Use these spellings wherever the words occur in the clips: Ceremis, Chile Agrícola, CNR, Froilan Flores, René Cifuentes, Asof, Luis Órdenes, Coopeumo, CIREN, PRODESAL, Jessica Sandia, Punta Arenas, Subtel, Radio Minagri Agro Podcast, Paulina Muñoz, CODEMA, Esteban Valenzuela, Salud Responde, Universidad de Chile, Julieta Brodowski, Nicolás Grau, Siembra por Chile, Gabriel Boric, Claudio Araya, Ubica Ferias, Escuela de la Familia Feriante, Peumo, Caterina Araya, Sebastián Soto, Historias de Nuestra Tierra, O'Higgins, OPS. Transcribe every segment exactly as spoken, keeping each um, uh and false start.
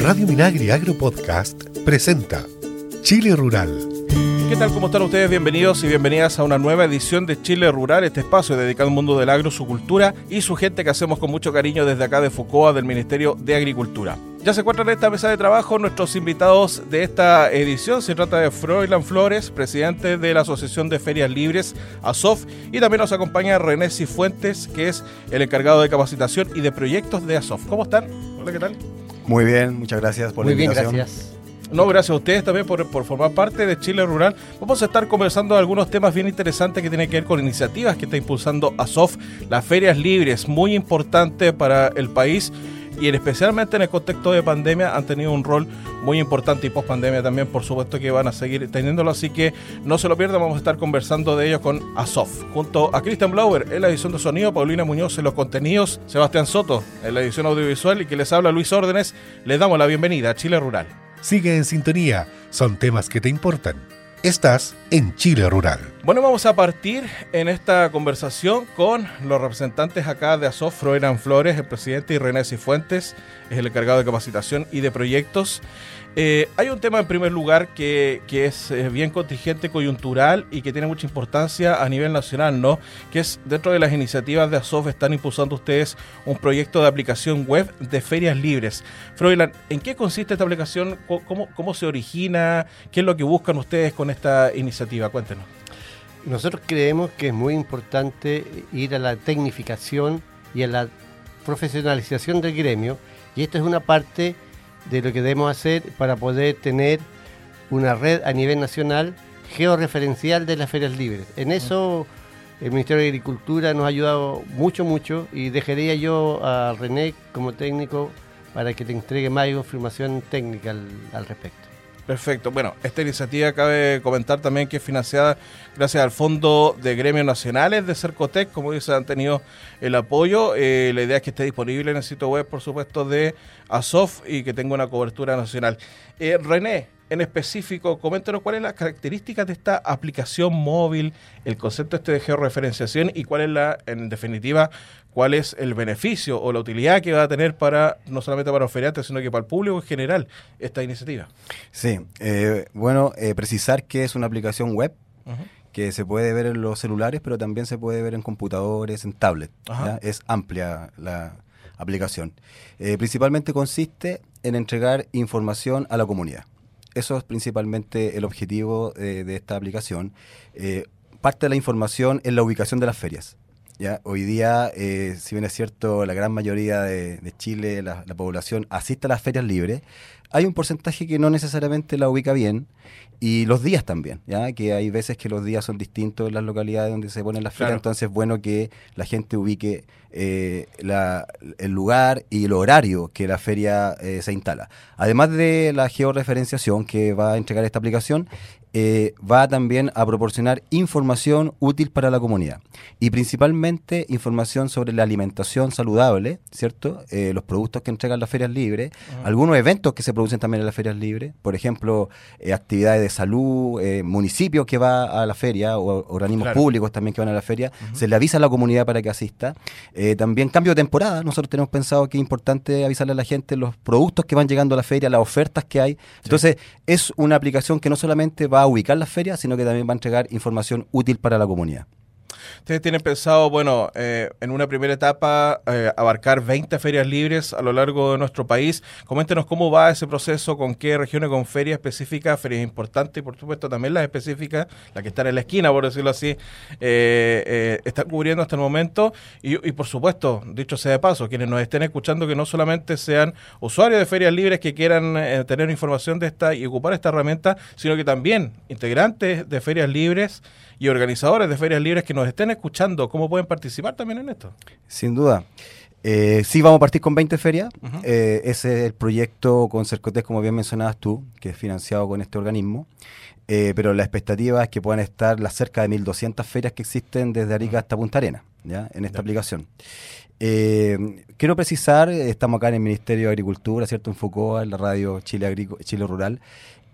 Radio Minagri Agro Podcast presenta Chile Rural. ¿Qué tal? ¿Cómo están ustedes? Bienvenidos y bienvenidas a una nueva edición de Chile Rural, este espacio dedicado al mundo del agro, su cultura y su gente que hacemos con mucho cariño desde acá de FUCOA, del Ministerio de Agricultura. Ya se encuentran en esta mesa de trabajo nuestros invitados de esta edición. Se trata de Froilan Flores, presidente de la Asociación de Ferias Libres, Asof, y también nos acompaña René Cifuentes, que es el encargado de capacitación y de proyectos de Asof. ¿Cómo están? Hola, ¿qué tal? Muy bien, muchas gracias por Muy la invitación. Muy bien, gracias. No, gracias a ustedes también por, por formar parte de Chile Rural. Vamos a estar conversando de algunos temas bien interesantes que tienen que ver con iniciativas que está impulsando Asof, las ferias libres, muy importante para el país y especialmente en el contexto de pandemia han tenido un rol muy importante y post pandemia también, por supuesto que van a seguir teniéndolo, así que no se lo pierdan, vamos a estar conversando de ellos con Asof, junto a Christian Blauer en la edición de sonido, Paulina Muñoz en los contenidos, Sebastián Soto en la edición audiovisual y que les habla Luis Órdenes, les damos la bienvenida a Chile Rural. Sigue en sintonía, son temas que te importan. Estás en Chile Rural. Bueno, vamos a partir en esta conversación con los representantes acá de Asof, Froilan Flores, el presidente, y René Cifuentes, es el encargado de capacitación y de proyectos. Eh, hay un tema en primer lugar que, que es eh, bien contingente, coyuntural y que tiene mucha importancia a nivel nacional, ¿no? Que es dentro de las iniciativas de Asof están impulsando ustedes un proyecto de aplicación web de ferias libres. Froilan, ¿en qué consiste esta aplicación? ¿Cómo, cómo se origina? ¿Qué es lo que buscan ustedes con esta iniciativa? Cuéntenos. Nosotros creemos que es muy importante ir a la tecnificación y a la profesionalización del gremio y esta es una parte de lo que debemos hacer para poder tener una red a nivel nacional georreferencial de las ferias libres. En eso el Ministerio de Agricultura nos ha ayudado mucho, mucho, y dejaría yo a René como técnico para que te entregue más información técnica al, al respecto. Perfecto. Bueno, esta iniciativa cabe comentar también que es financiada gracias al Fondo de Gremios Nacionales de SERCOTEC, como dice, han tenido el apoyo. Eh, la idea es que esté disponible en el sitio web, por supuesto, de Asof y que tenga una cobertura nacional. Eh, René, en específico, coméntanos cuáles son las características de esta aplicación móvil, el concepto este de georreferenciación y cuál es la, en definitiva, cuál es el beneficio o la utilidad que va a tener para, no solamente para los feriantes, sino que para el público en general, esta iniciativa. Sí, eh, bueno, eh, precisar que es una aplicación web, uh-huh, que se puede ver en los celulares, pero también se puede ver en computadores, en tablets. Uh-huh. Es amplia la aplicación. Eh, principalmente consiste en entregar información a la comunidad. Eso es principalmente el objetivo eh, de esta aplicación. Eh, parte de la información es la ubicación de las ferias. Ya, hoy día, eh, si bien es cierto, la gran mayoría de, de Chile, la, la población, asiste a las ferias libres, hay un porcentaje que no necesariamente la ubica bien, y los días también, ya que hay veces que los días son distintos en las localidades donde se ponen las ferias, claro. Entonces es bueno que la gente ubique eh, la, el lugar y el horario que la feria eh, se instala. Además de la georreferenciación que va a entregar esta aplicación, Eh, va también a proporcionar información útil para la comunidad y principalmente información sobre la alimentación saludable, ¿cierto? Eh, los productos que entregan las ferias libres, uh-huh, algunos eventos que se producen también en las ferias libres, por ejemplo, eh, actividades de salud, eh, municipios que van a la feria o organismos, claro, públicos también que van a la feria, uh-huh, se le avisa a la comunidad para que asista. Eh, también cambio de temporada, nosotros tenemos pensado que es importante avisarle a la gente los productos que van llegando a la feria, las ofertas que hay. Sí. Entonces, es una aplicación que no solamente va a ubicar las ferias, sino que también va a entregar información útil para la comunidad. Ustedes tienen pensado, bueno, eh, en una primera etapa eh, abarcar veinte ferias libres a lo largo de nuestro país. Coméntenos cómo va ese proceso, con qué regiones, con ferias específicas, ferias importantes y por supuesto también las específicas, las que están en la esquina, por decirlo así, eh, eh, están cubriendo hasta el momento. Y, y por supuesto, dicho sea de paso, quienes nos estén escuchando que no solamente sean usuarios de ferias libres que quieran eh, tener información de esta y ocupar esta herramienta, sino que también integrantes de ferias libres y organizadores de ferias libres que nos estén escuchando, ¿cómo pueden participar también en esto? Sin duda. Eh, sí, vamos a partir con veinte ferias. Uh-huh. Eh, ese es el proyecto con Cercotec, como bien mencionabas tú, que es financiado con este organismo. Eh, pero la expectativa es que puedan estar las cerca de mil doscientas ferias que existen desde Arica, uh-huh, hasta Punta Arenas, ¿ya? En esta, ya, aplicación. Eh, quiero precisar, estamos acá en el Ministerio de Agricultura, ¿cierto? En FUCOA, en la radio Chile, Agrico, Chile Rural,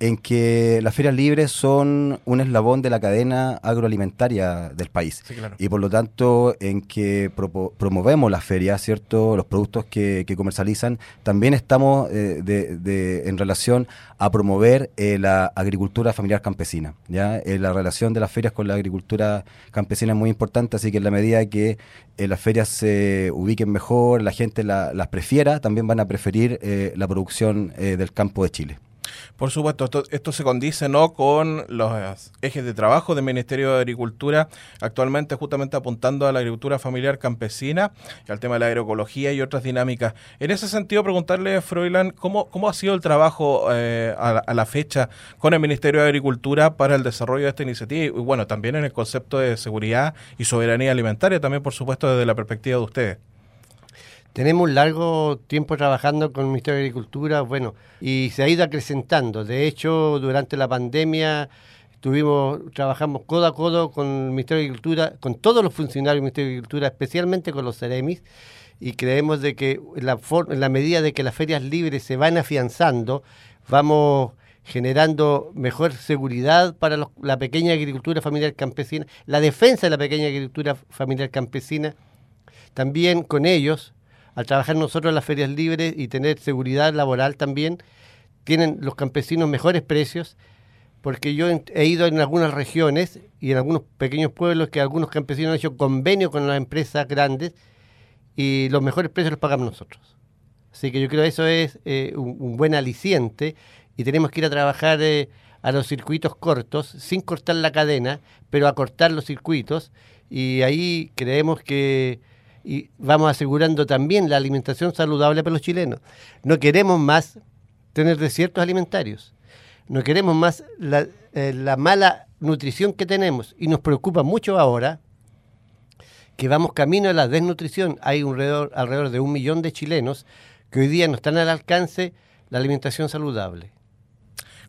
en que las ferias libres son un eslabón de la cadena agroalimentaria del país. Sí, claro. Y por lo tanto, en que pro- promovemos las ferias, ¿cierto? Los productos que, que comercializan, también estamos eh, de, de, en relación a promover eh, la agricultura familiar campesina, ¿ya? Eh, la relación de las ferias con la agricultura campesina es muy importante, así que en la medida que eh, las ferias se ubiquen mejor, la gente la, las prefiera, también van a preferir eh, la producción eh, del campo de Chile. Por supuesto, esto, esto se condice, ¿no?, con los ejes de trabajo del Ministerio de Agricultura, actualmente justamente apuntando a la agricultura familiar campesina, al tema de la agroecología y otras dinámicas. En ese sentido, preguntarle, Froilan, ¿cómo, cómo ha sido el trabajo eh, a, a la fecha con el Ministerio de Agricultura para el desarrollo de esta iniciativa? Y bueno, también en el concepto de seguridad y soberanía alimentaria, también por supuesto desde la perspectiva de ustedes. Tenemos un largo tiempo trabajando con el Ministerio de Agricultura, bueno, y se ha ido acrecentando. De hecho, durante la pandemia tuvimos, trabajamos codo a codo con el Ministerio de Agricultura, con todos los funcionarios del Ministerio de Agricultura, especialmente con los Ceremis, y creemos de que la for- en la medida de que las ferias libres se van afianzando, vamos generando mejor seguridad para los, la pequeña agricultura familiar campesina, la defensa de la pequeña agricultura familiar campesina, también con ellos. Al trabajar nosotros en las ferias libres y tener seguridad laboral también, tienen los campesinos mejores precios, porque yo he ido en algunas regiones y en algunos pequeños pueblos que algunos campesinos han hecho convenios con las empresas grandes y los mejores precios los pagamos nosotros. Así que yo creo que eso es eh, un, un buen aliciente y tenemos que ir a trabajar eh, a los circuitos cortos, sin cortar la cadena, pero a cortar los circuitos, y ahí creemos que y vamos asegurando también la alimentación saludable para los chilenos. No queremos más tener desiertos alimentarios, no queremos más la, eh, la mala nutrición que tenemos, y nos preocupa mucho ahora que vamos camino a la desnutrición. Hay alrededor, alrededor de un millón de chilenos que hoy día no están al alcance la alimentación saludable.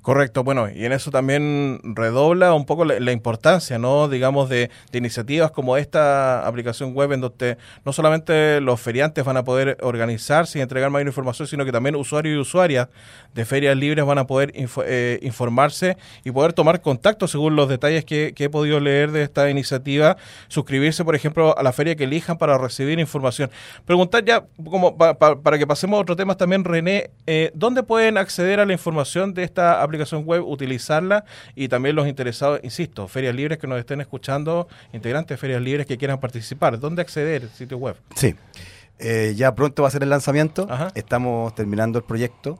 Correcto, bueno, y en eso también redobla un poco la, la importancia, ¿no?, digamos, de, de iniciativas como esta aplicación web, en donde no solamente los feriantes van a poder organizarse y entregar mayor información, sino que también usuarios y usuarias de ferias libres van a poder info, eh, informarse y poder tomar contacto según los detalles que, que he podido leer de esta iniciativa, suscribirse, por ejemplo, a la feria que elijan para recibir información. Preguntar ya, como pa, pa, para que pasemos a otros temas también, René, eh, ¿dónde pueden acceder a la información de esta aplicación? aplicación web, utilizarla, y también los interesados, insisto, ferias libres que nos estén escuchando, integrantes de ferias libres que quieran participar, ¿dónde acceder? Sitio web. Sí, eh, ya pronto va a ser el lanzamiento. Ajá. Estamos terminando el proyecto,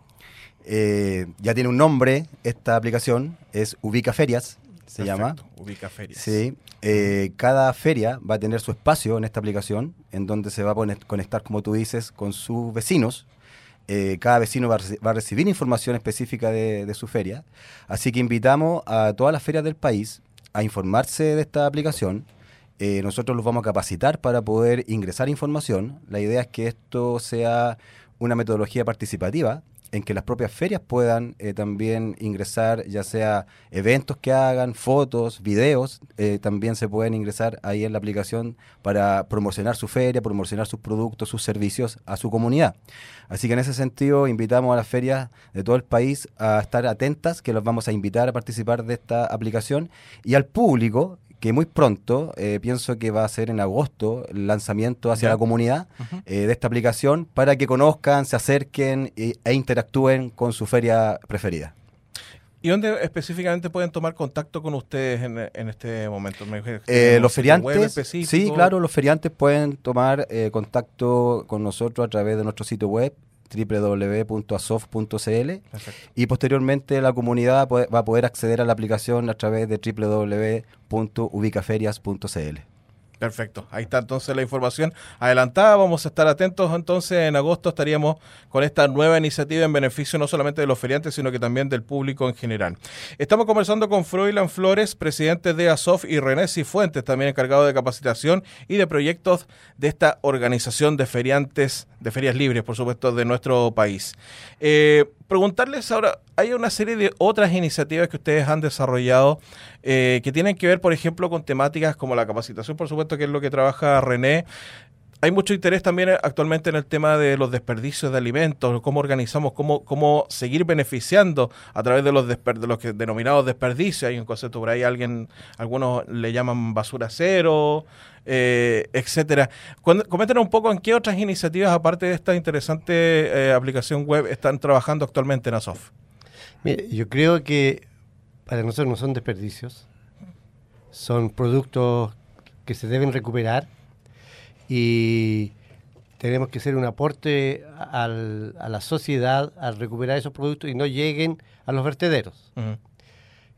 eh, ya tiene un nombre esta aplicación, es Ubica Ferias, se Perfecto. llama. Ubica Ferias. Sí, eh, cada feria va a tener su espacio en esta aplicación, en donde se va a poner, conectar, como tú dices, con sus vecinos. Eh, cada vecino va a, va a recibir información específica de, de su feria, así que invitamos a todas las ferias del país a informarse de esta aplicación. Eh, nosotros los vamos a capacitar para poder ingresar información. La idea es que esto sea una metodología participativa, en que las propias ferias puedan eh, también ingresar, ya sea eventos que hagan, fotos, videos, eh, también se pueden ingresar ahí en la aplicación para promocionar su feria, promocionar sus productos, sus servicios a su comunidad. Así que en ese sentido invitamos a las ferias de todo el país a estar atentas, que los vamos a invitar a participar de esta aplicación, y al público, que muy pronto, eh, pienso que va a ser en agosto, el lanzamiento hacia yeah. la comunidad uh-huh. eh, de esta aplicación, para que conozcan, se acerquen e, e interactúen con su feria preferida. ¿Y dónde específicamente pueden tomar contacto con ustedes en, en este momento? ¿Me eh, los feriantes, sí, claro, los feriantes pueden tomar eh, contacto con nosotros a través de nuestro sitio web, doble u doble u doble u punto a sof punto c l. Perfecto. Y posteriormente la comunidad va a poder acceder a la aplicación a través de doble u doble u doble u punto ubicaferias punto c l. Perfecto, ahí está entonces la información adelantada, vamos a estar atentos entonces, en agosto estaríamos con esta nueva iniciativa en beneficio no solamente de los feriantes, sino que también del público en general. Estamos conversando con Froilan Flores, presidente de Asof, y René Cifuentes, también encargado de capacitación y de proyectos de esta organización de feriantes, de ferias libres, por supuesto, de nuestro país. Eh, preguntarles ahora, hay una serie de otras iniciativas que ustedes han desarrollado eh, que tienen que ver, por ejemplo, con temáticas como la capacitación, por supuesto, que es lo que trabaja René, Hay mucho interés también actualmente en el tema de los desperdicios de alimentos, cómo organizamos, cómo, cómo seguir beneficiando a través de los, desper, de los que denominados desperdicios. Hay un concepto por ahí, alguien, algunos le llaman basura cero, eh, etcétera. Coméntenos un poco en qué otras iniciativas, aparte de esta interesante eh, aplicación web, están trabajando actualmente en Asof. Mire, yo creo que para nosotros no son desperdicios, son productos que se deben recuperar. Y tenemos que hacer un aporte al, a la sociedad al recuperar esos productos y no lleguen a los vertederos. Uh-huh.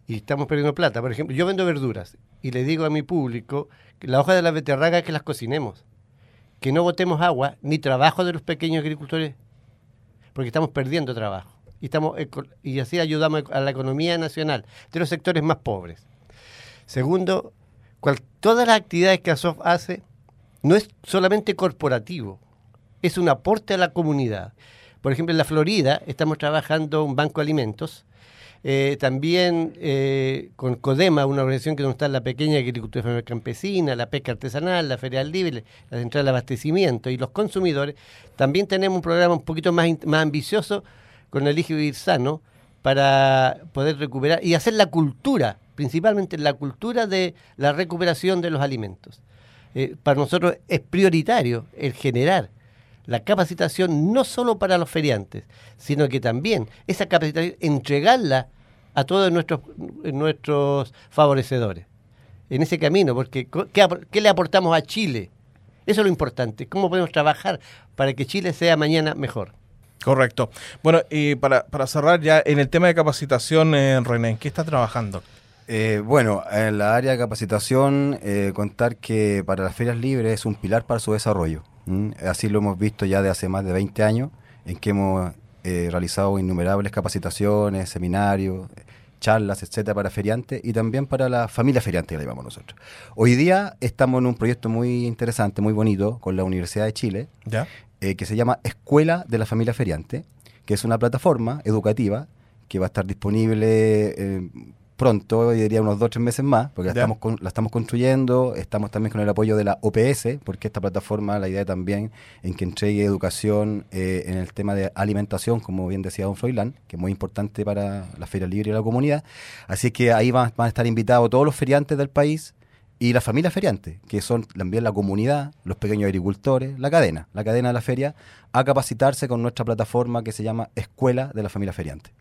Y estamos perdiendo plata. Por ejemplo, yo vendo verduras y le digo a mi público que la hoja de la beterraga es que las cocinemos, que no botemos agua ni trabajo de los pequeños agricultores, porque estamos perdiendo trabajo. Y, estamos, y así ayudamos a la economía nacional de los sectores más pobres. Segundo, cual, todas las actividades que Asof hace no es solamente corporativo, es un aporte a la comunidad. Por ejemplo, en la Florida estamos trabajando un banco de alimentos, eh, también eh, con CODEMA, una organización que nos está en la pequeña agricultura campesina, la pesca artesanal, la feria libre, la central de abastecimiento y los consumidores. También tenemos un programa un poquito más, más ambicioso con Elige Vivir Sano para poder recuperar y hacer la cultura, principalmente la cultura de la recuperación de los alimentos. Eh, para nosotros es prioritario el generar la capacitación no solo para los feriantes, sino que también esa capacitación entregarla a todos nuestros, nuestros favorecedores en ese camino, porque ¿qué, ¿qué le aportamos a Chile? Eso es lo importante, cómo podemos trabajar para que Chile sea mañana mejor. Correcto. Bueno, y para, para cerrar ya en el tema de capacitación, eh, René, ¿en qué está trabajando? Eh, bueno, en la área de capacitación, eh, contar que para las ferias libres es un pilar para su desarrollo. ¿Mm? Así lo hemos visto ya de hace más de veinte años, en que hemos eh, realizado innumerables capacitaciones, seminarios, charlas, etcétera, para feriantes y también para la familia feriante que la llamamos nosotros. Hoy día estamos en un proyecto muy interesante, muy bonito, con la Universidad de Chile, ¿Ya? Eh, que se llama Escuela de la Familia Feriante, que es una plataforma educativa que va a estar disponible Eh, pronto, yo diría unos dos o tres meses más, porque la estamos, con, la estamos construyendo, estamos también con el apoyo de la O P S, porque esta plataforma, la idea también en que entregue educación eh, en el tema de alimentación, como bien decía don Froilán, que es muy importante para la Feria Libre y la comunidad. Así que ahí van, van a estar invitados todos los feriantes del país y las familias feriantes, que son también la comunidad, los pequeños agricultores, la cadena, la cadena de la feria, a capacitarse con nuestra plataforma que se llama Escuela de la Familia Feriante.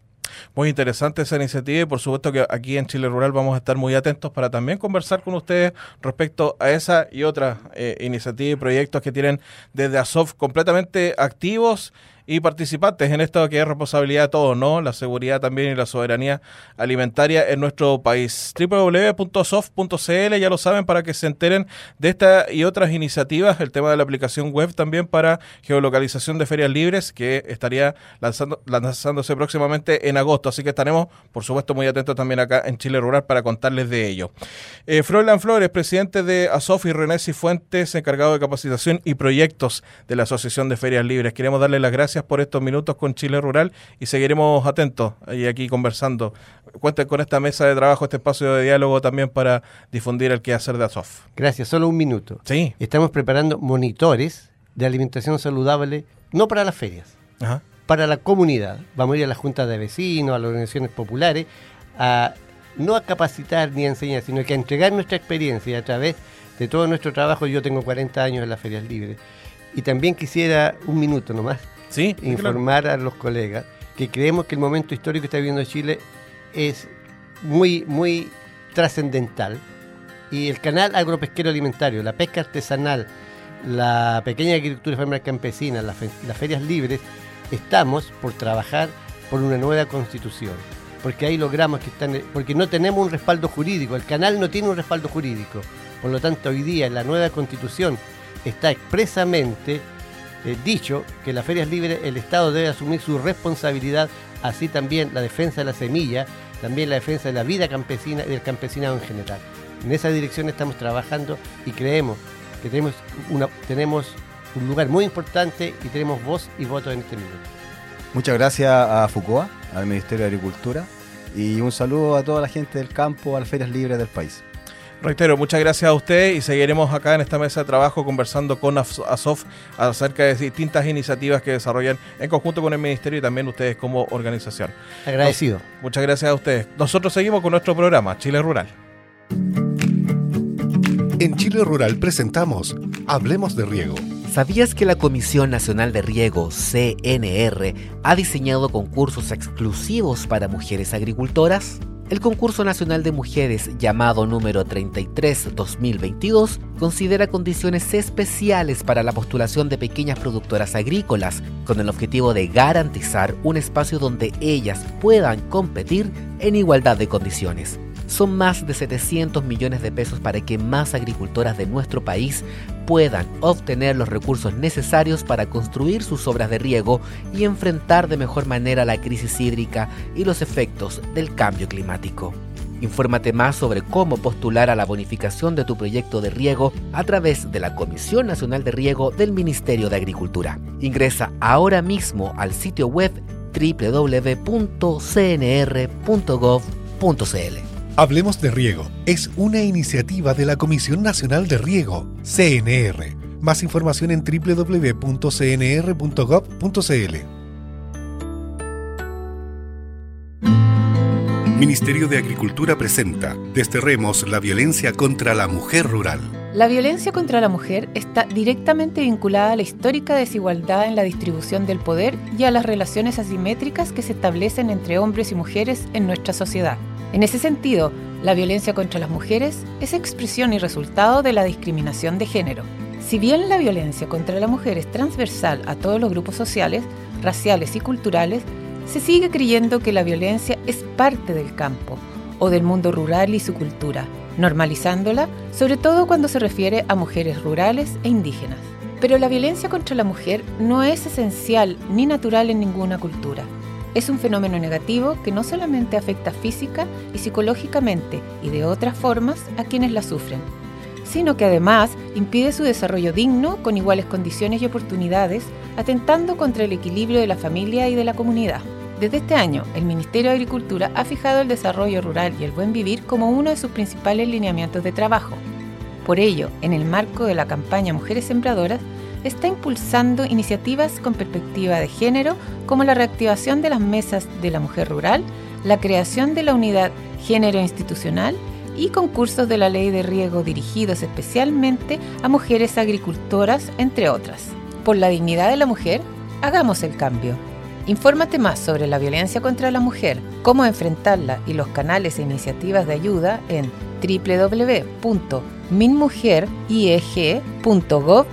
Muy interesante esa iniciativa y por supuesto que aquí en Chile Rural vamos a estar muy atentos para también conversar con ustedes respecto a esa y otras eh, iniciativas y proyectos que tienen desde Asof completamente activos y participantes en esto que es responsabilidad de todos, ¿no? La seguridad también y la soberanía alimentaria en nuestro país. doble u doble u doble u punto asof punto c l, ya lo saben, para que se enteren de esta y otras iniciativas, el tema de la aplicación web también para geolocalización de ferias libres que estaría lanzando, lanzándose próximamente en agosto, así que estaremos por supuesto muy atentos también acá en Chile Rural para contarles de ello. Eh, Froilan Flores, presidente de Asof, y René Cifuentes, encargado de capacitación y proyectos de la Asociación de Ferias Libres. Queremos darle las gracias por estos minutos con Chile Rural y seguiremos atentos y aquí conversando. Cuenten con esta mesa de trabajo, este espacio de diálogo también para difundir el quehacer de Asof. Gracias, solo un minuto. Sí. Estamos preparando monitores de alimentación saludable, no para las ferias, Ajá. para la comunidad. Vamos a ir a las juntas de vecinos, a las organizaciones populares, a no a capacitar ni a enseñar, sino que a entregar nuestra experiencia a través de todo nuestro trabajo. Yo tengo cuarenta años en las ferias libres y también quisiera un minuto nomás. Sí, informar claro. a los colegas que creemos que el momento histórico que está viviendo Chile es muy, muy trascendental y el canal agropesquero alimentario, la pesca artesanal, la pequeña agricultura familiar campesina, las, fe- las ferias libres, estamos por trabajar por una nueva constitución, porque ahí logramos que están, porque no tenemos un respaldo jurídico, el canal no tiene un respaldo jurídico, por lo tanto hoy día en la nueva constitución está expresamente Eh, dicho que en las ferias libres el Estado debe asumir su responsabilidad, así también la defensa de la semilla, también la defensa de la vida campesina y del campesinado en general. En esa dirección estamos trabajando y creemos que tenemos, una, tenemos un lugar muy importante y tenemos voz y voto en este minuto. Muchas gracias a FUCOA, al Ministerio de Agricultura, y un saludo a toda la gente del campo, a las ferias libres del país. Reitero, muchas gracias a usted y seguiremos acá en esta mesa de trabajo conversando con Asof acerca de distintas iniciativas que desarrollan en conjunto con el Ministerio y también ustedes como organización. Agradecido. Nos, muchas gracias a ustedes. Nosotros seguimos con nuestro programa Chile Rural. En Chile Rural presentamos Hablemos de Riego. ¿Sabías que la Comisión Nacional de Riego, C N R, ha diseñado concursos exclusivos para mujeres agricultoras? El concurso nacional de mujeres llamado número treinta y tres guión dos mil veintidós considera condiciones especiales para la postulación de pequeñas productoras agrícolas con el objetivo de garantizar un espacio donde ellas puedan competir en igualdad de condiciones. Son más de setecientos millones de pesos para que más agricultoras de nuestro país puedan obtener los recursos necesarios para construir sus obras de riego y enfrentar de mejor manera la crisis hídrica y los efectos del cambio climático. Infórmate más sobre cómo postular a la bonificación de tu proyecto de riego a través de la Comisión Nacional de Riego del Ministerio de Agricultura. Ingresa ahora mismo al sitio web doble u doble u doble u punto c n r punto gov punto c l. Hablemos de Riego es una iniciativa de la Comisión Nacional de Riego, C N R. Más información en doble u doble u doble u punto c n r punto gov punto c l. Ministerio de Agricultura presenta Desterremos la violencia contra la mujer rural. La violencia contra la mujer está directamente vinculada a la histórica desigualdad en la distribución del poder y a las relaciones asimétricas que se establecen entre hombres y mujeres en nuestra sociedad. En ese sentido, la violencia contra las mujeres es expresión y resultado de la discriminación de género. Si bien la violencia contra la mujer es transversal a todos los grupos sociales, raciales y culturales, se sigue creyendo que la violencia es parte del campo o del mundo rural y su cultura, normalizándola, sobre todo cuando se refiere a mujeres rurales e indígenas. Pero la violencia contra la mujer no es esencial ni natural en ninguna cultura. Es un fenómeno negativo que no solamente afecta física y psicológicamente y de otras formas a quienes la sufren, sino que además impide su desarrollo digno con iguales condiciones y oportunidades, atentando contra el equilibrio de la familia y de la comunidad. Desde este año, el Ministerio de Agricultura ha fijado el desarrollo rural y el buen vivir como uno de sus principales lineamientos de trabajo. Por ello, en el marco de la campaña Mujeres Sembradoras, está impulsando iniciativas con perspectiva de género como la reactivación de las mesas de la mujer rural, la creación de la unidad género institucional y concursos de la ley de riego dirigidos especialmente a mujeres agricultoras, entre otras. Por la dignidad de la mujer, hagamos el cambio. Infórmate más sobre la violencia contra la mujer, cómo enfrentarla y los canales e iniciativas de ayuda en doble u doble u doble u punto minmujerieg punto gov.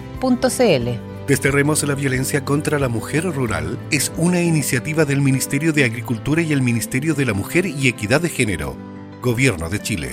Desterremos la violencia contra la mujer rural es una iniciativa del Ministerio de Agricultura y el Ministerio de la Mujer y Equidad de Género, Gobierno de Chile.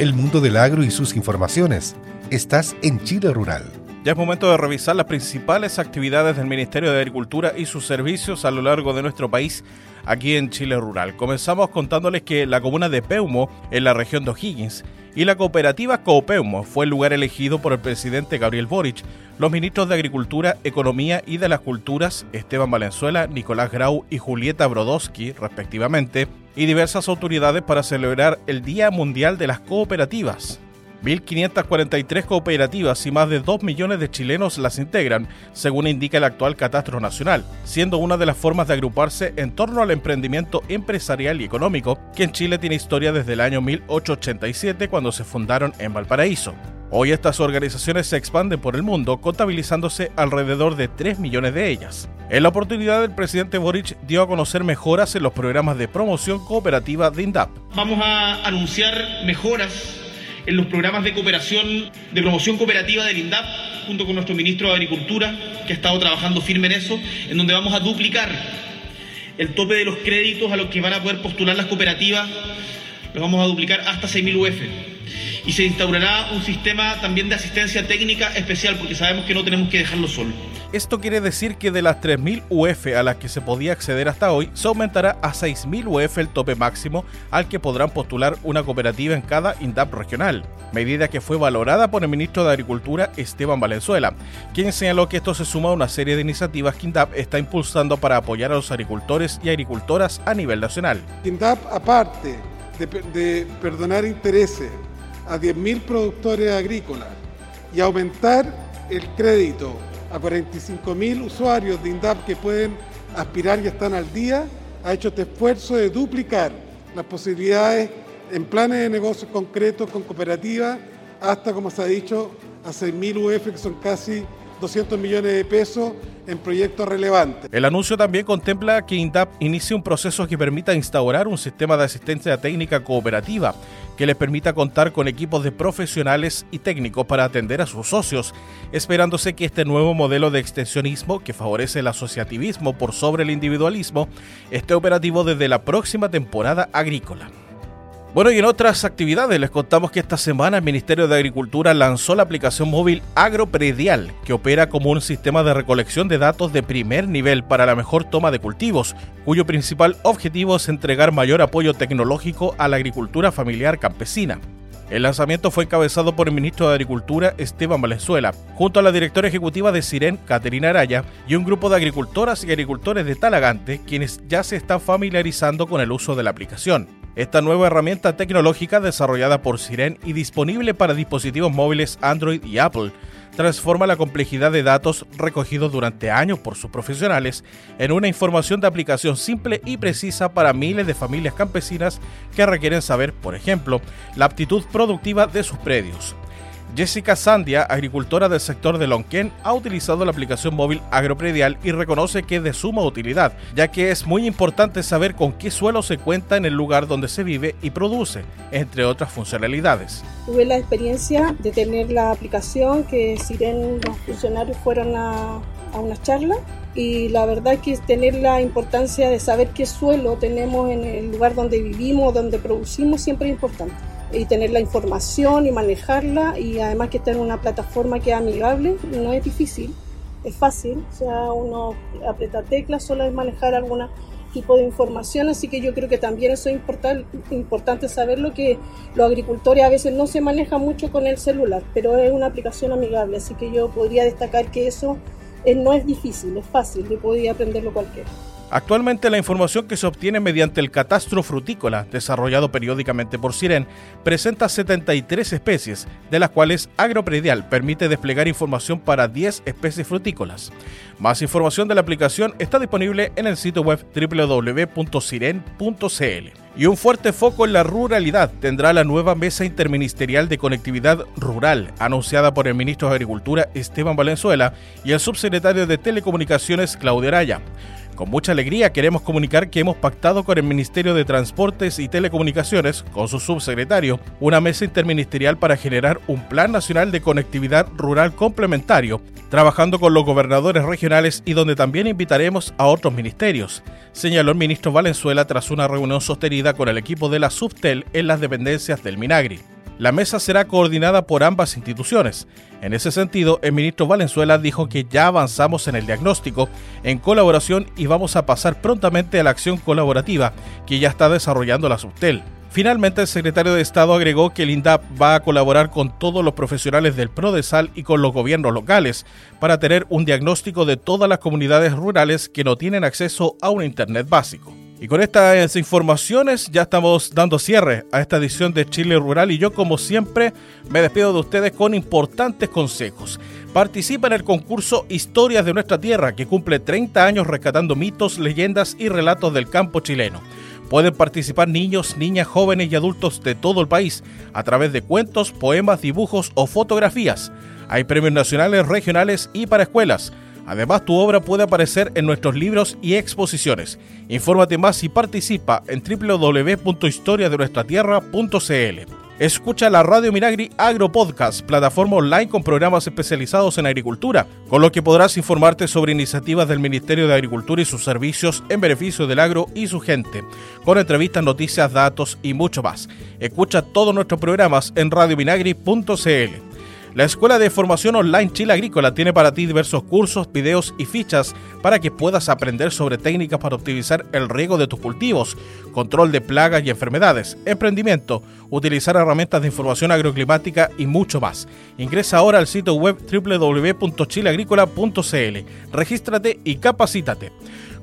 El mundo del agro y sus informaciones. Estás en Chile Rural. Ya es momento de revisar las principales actividades del Ministerio de Agricultura y sus servicios a lo largo de nuestro país aquí en Chile Rural. Comenzamos contándoles que la comuna de Peumo, en la región de O'Higgins, y la cooperativa Coopeumo fue el lugar elegido por el presidente Gabriel Boric, los ministros de Agricultura, Economía y de las Culturas, Esteban Valenzuela, Nicolás Grau y Julieta Brodowski, respectivamente, y diversas autoridades para celebrar el Día Mundial de las Cooperativas. mil quinientas cuarenta y tres cooperativas y más de dos millones de chilenos las integran, según indica el actual Catastro Nacional, siendo una de las formas de agruparse en torno al emprendimiento empresarial y económico, que en Chile tiene historia desde el año mil ochocientos ochenta y siete, cuando se fundaron en Valparaíso. Hoy estas organizaciones se expanden por el mundo, contabilizándose alrededor de tres millones de ellas. En la oportunidad, el presidente Boric dio a conocer mejoras en los programas de promoción cooperativa de INDAP. Vamos a anunciar mejoras en los programas de cooperación, de promoción cooperativa del INDAP, junto con nuestro ministro de Agricultura, que ha estado trabajando firme en eso, en donde vamos a duplicar el tope de los créditos a los que van a poder postular las cooperativas, los vamos a duplicar hasta seis mil U F. Y se instaurará un sistema también de asistencia técnica especial, porque sabemos que no tenemos que dejarlo solo. Esto quiere decir que de las tres mil U F a las que se podía acceder hasta hoy, se aumentará a seis mil U F el tope máximo al que podrán postular una cooperativa en cada INDAP regional, medida que fue valorada por el ministro de Agricultura Esteban Valenzuela, quien señaló que esto se suma a una serie de iniciativas que INDAP está impulsando para apoyar a los agricultores y agricultoras a nivel nacional. INDAP aparte de, de perdonar intereses a diez mil productores agrícolas y aumentar el crédito a cuarenta y cinco mil usuarios de INDAP que pueden aspirar y están al día, ha hecho este esfuerzo de duplicar las posibilidades en planes de negocios concretos con cooperativas hasta, como se ha dicho, a seis mil U F, que son casi doscientos millones de pesos en proyectos relevantes. El anuncio también contempla que INDAP inicie un proceso que permita instaurar un sistema de asistencia técnica cooperativa que les permita contar con equipos de profesionales y técnicos para atender a sus socios, esperándose que este nuevo modelo de extensionismo, que favorece el asociativismo por sobre el individualismo, esté operativo desde la próxima temporada agrícola. Bueno, y en otras actividades les contamos que esta semana el Ministerio de Agricultura lanzó la aplicación móvil AgroPredial, que opera como un sistema de recolección de datos de primer nivel para la mejor toma de cultivos, cuyo principal objetivo es entregar mayor apoyo tecnológico a la agricultura familiar campesina. El lanzamiento fue encabezado por el ministro de Agricultura, Esteban Valenzuela, junto a la directora ejecutiva de CIREN, Caterina Araya, y un grupo de agricultoras y agricultores de Talagante, quienes ya se están familiarizando con el uso de la aplicación. Esta nueva herramienta tecnológica, desarrollada por CIREN y disponible para dispositivos móviles Android y Apple, transforma la complejidad de datos recogidos durante años por sus profesionales en una información de aplicación simple y precisa para miles de familias campesinas que requieren saber, por ejemplo, la aptitud productiva de sus predios. Jessica Sandia, agricultora del sector de Lonquén, ha utilizado la aplicación móvil AgroPredial y reconoce que es de suma utilidad, ya que es muy importante saber con qué suelo se cuenta en el lugar donde se vive y produce, entre otras funcionalidades. Tuve la experiencia de tener la aplicación, que CIREN, los funcionarios fueron a, a una charla, y la verdad que es tener la importancia de saber qué suelo tenemos en el lugar donde vivimos, donde producimos, siempre es importante. Y tener la información y manejarla, y además que está en una plataforma que es amigable, no es difícil, es fácil, o sea, uno aprieta teclas, solo es manejar algún tipo de información, así que yo creo que también eso es importan, importante saberlo, que los agricultores a veces no se manejan mucho con el celular, pero es una aplicación amigable, así que yo podría destacar que eso eh, no es difícil, es fácil, yo podría aprenderlo cualquiera. Actualmente la información que se obtiene mediante el catastro frutícola, desarrollado periódicamente por CIREN, presenta setenta y tres especies, de las cuales AgroPredial permite desplegar información para diez especies frutícolas. Más información de la aplicación está disponible en el sitio web doble u doble u doble u punto ciren punto ce ele. Y un fuerte foco en la ruralidad tendrá la nueva Mesa Interministerial de Conectividad Rural, anunciada por el ministro de Agricultura Esteban Valenzuela y el subsecretario de Telecomunicaciones Claudio Araya. Con mucha alegría queremos comunicar que hemos pactado con el Ministerio de Transportes y Telecomunicaciones, con su subsecretario, una mesa interministerial para generar un Plan Nacional de Conectividad Rural complementario, trabajando con los gobernadores regionales y donde también invitaremos a otros ministerios, señaló el ministro Valenzuela tras una reunión sostenida con el equipo de la Subtel en las dependencias del Minagri. La mesa será coordinada por ambas instituciones. En ese sentido, el ministro Valenzuela dijo que ya avanzamos en el diagnóstico, en colaboración, y vamos a pasar prontamente a la acción colaborativa que ya está desarrollando la Subtel. Finalmente, el secretario de Estado agregó que el INDAP va a colaborar con todos los profesionales del Prodesal y con los gobiernos locales para tener un diagnóstico de todas las comunidades rurales que no tienen acceso a un Internet básico. Y con estas informaciones ya estamos dando cierre a esta edición de Chile Rural, y yo, como siempre, me despido de ustedes con importantes consejos. Participa en el concurso Historias de Nuestra Tierra, que cumple treinta años rescatando mitos, leyendas y relatos del campo chileno. Pueden participar niños, niñas, jóvenes y adultos de todo el país a través de cuentos, poemas, dibujos o fotografías. Hay premios nacionales, regionales y para escuelas. Además, tu obra puede aparecer en nuestros libros y exposiciones. Infórmate más y participa en doble u doble u doble u punto historias de nuestra tierra punto ce ele. Escucha la Radio Minagri Agro Podcast, plataforma online con programas especializados en agricultura, con lo que podrás informarte sobre iniciativas del Ministerio de Agricultura y sus servicios en beneficio del agro y su gente, con entrevistas, noticias, datos y mucho más. Escucha todos nuestros programas en radio minagri punto ce ele. La Escuela de Formación Online Chile Agrícola tiene para ti diversos cursos, videos y fichas para que puedas aprender sobre técnicas para optimizar el riego de tus cultivos, control de plagas y enfermedades, emprendimiento, utilizar herramientas de información agroclimática y mucho más. Ingresa ahora al sitio web doble u doble u doble u punto chile agrícola punto ce ele, regístrate y capacítate.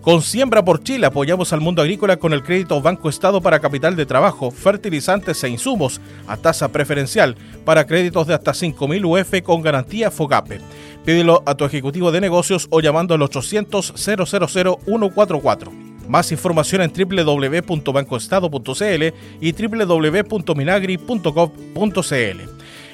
Con Siembra por Chile apoyamos al mundo agrícola con el crédito Banco Estado para capital de trabajo, fertilizantes e insumos a tasa preferencial para créditos de hasta cinco mil U F con garantía FOGAPE. Pídelo a tu ejecutivo de negocios o llamando al ochocientos cero cero cero uno cuatro cuatro. Más información en doble u doble u doble u punto banco estado punto c l y doble u doble u doble u punto minagri punto gov punto c l.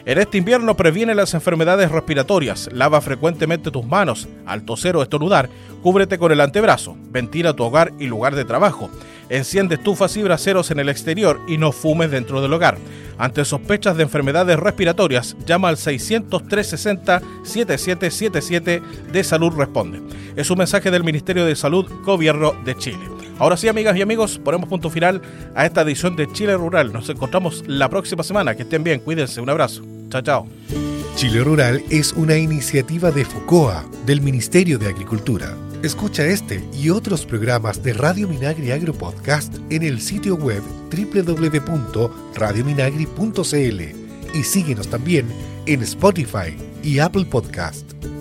En este invierno previene las enfermedades respiratorias, lava frecuentemente tus manos, al toser o estornudar, cúbrete con el antebrazo, ventila tu hogar y lugar de trabajo, enciende estufas y braseros en el exterior y no fumes dentro del hogar. Ante sospechas de enfermedades respiratorias, llama al seiscientos trescientos sesenta, setenta y siete setenta y siete de Salud Responde. Es un mensaje del Ministerio de Salud, Gobierno de Chile. Ahora sí, amigas y amigos, ponemos punto final a esta edición de Chile Rural. Nos encontramos la próxima semana. Que estén bien, cuídense. Un abrazo. Chao, chao. Chile Rural es una iniciativa de FUCOA, del Ministerio de Agricultura. Escucha este y otros programas de Radio Minagri Agro Podcast en el sitio web doble u doble u doble u punto radio minagri punto c l y síguenos también en Spotify y Apple Podcast.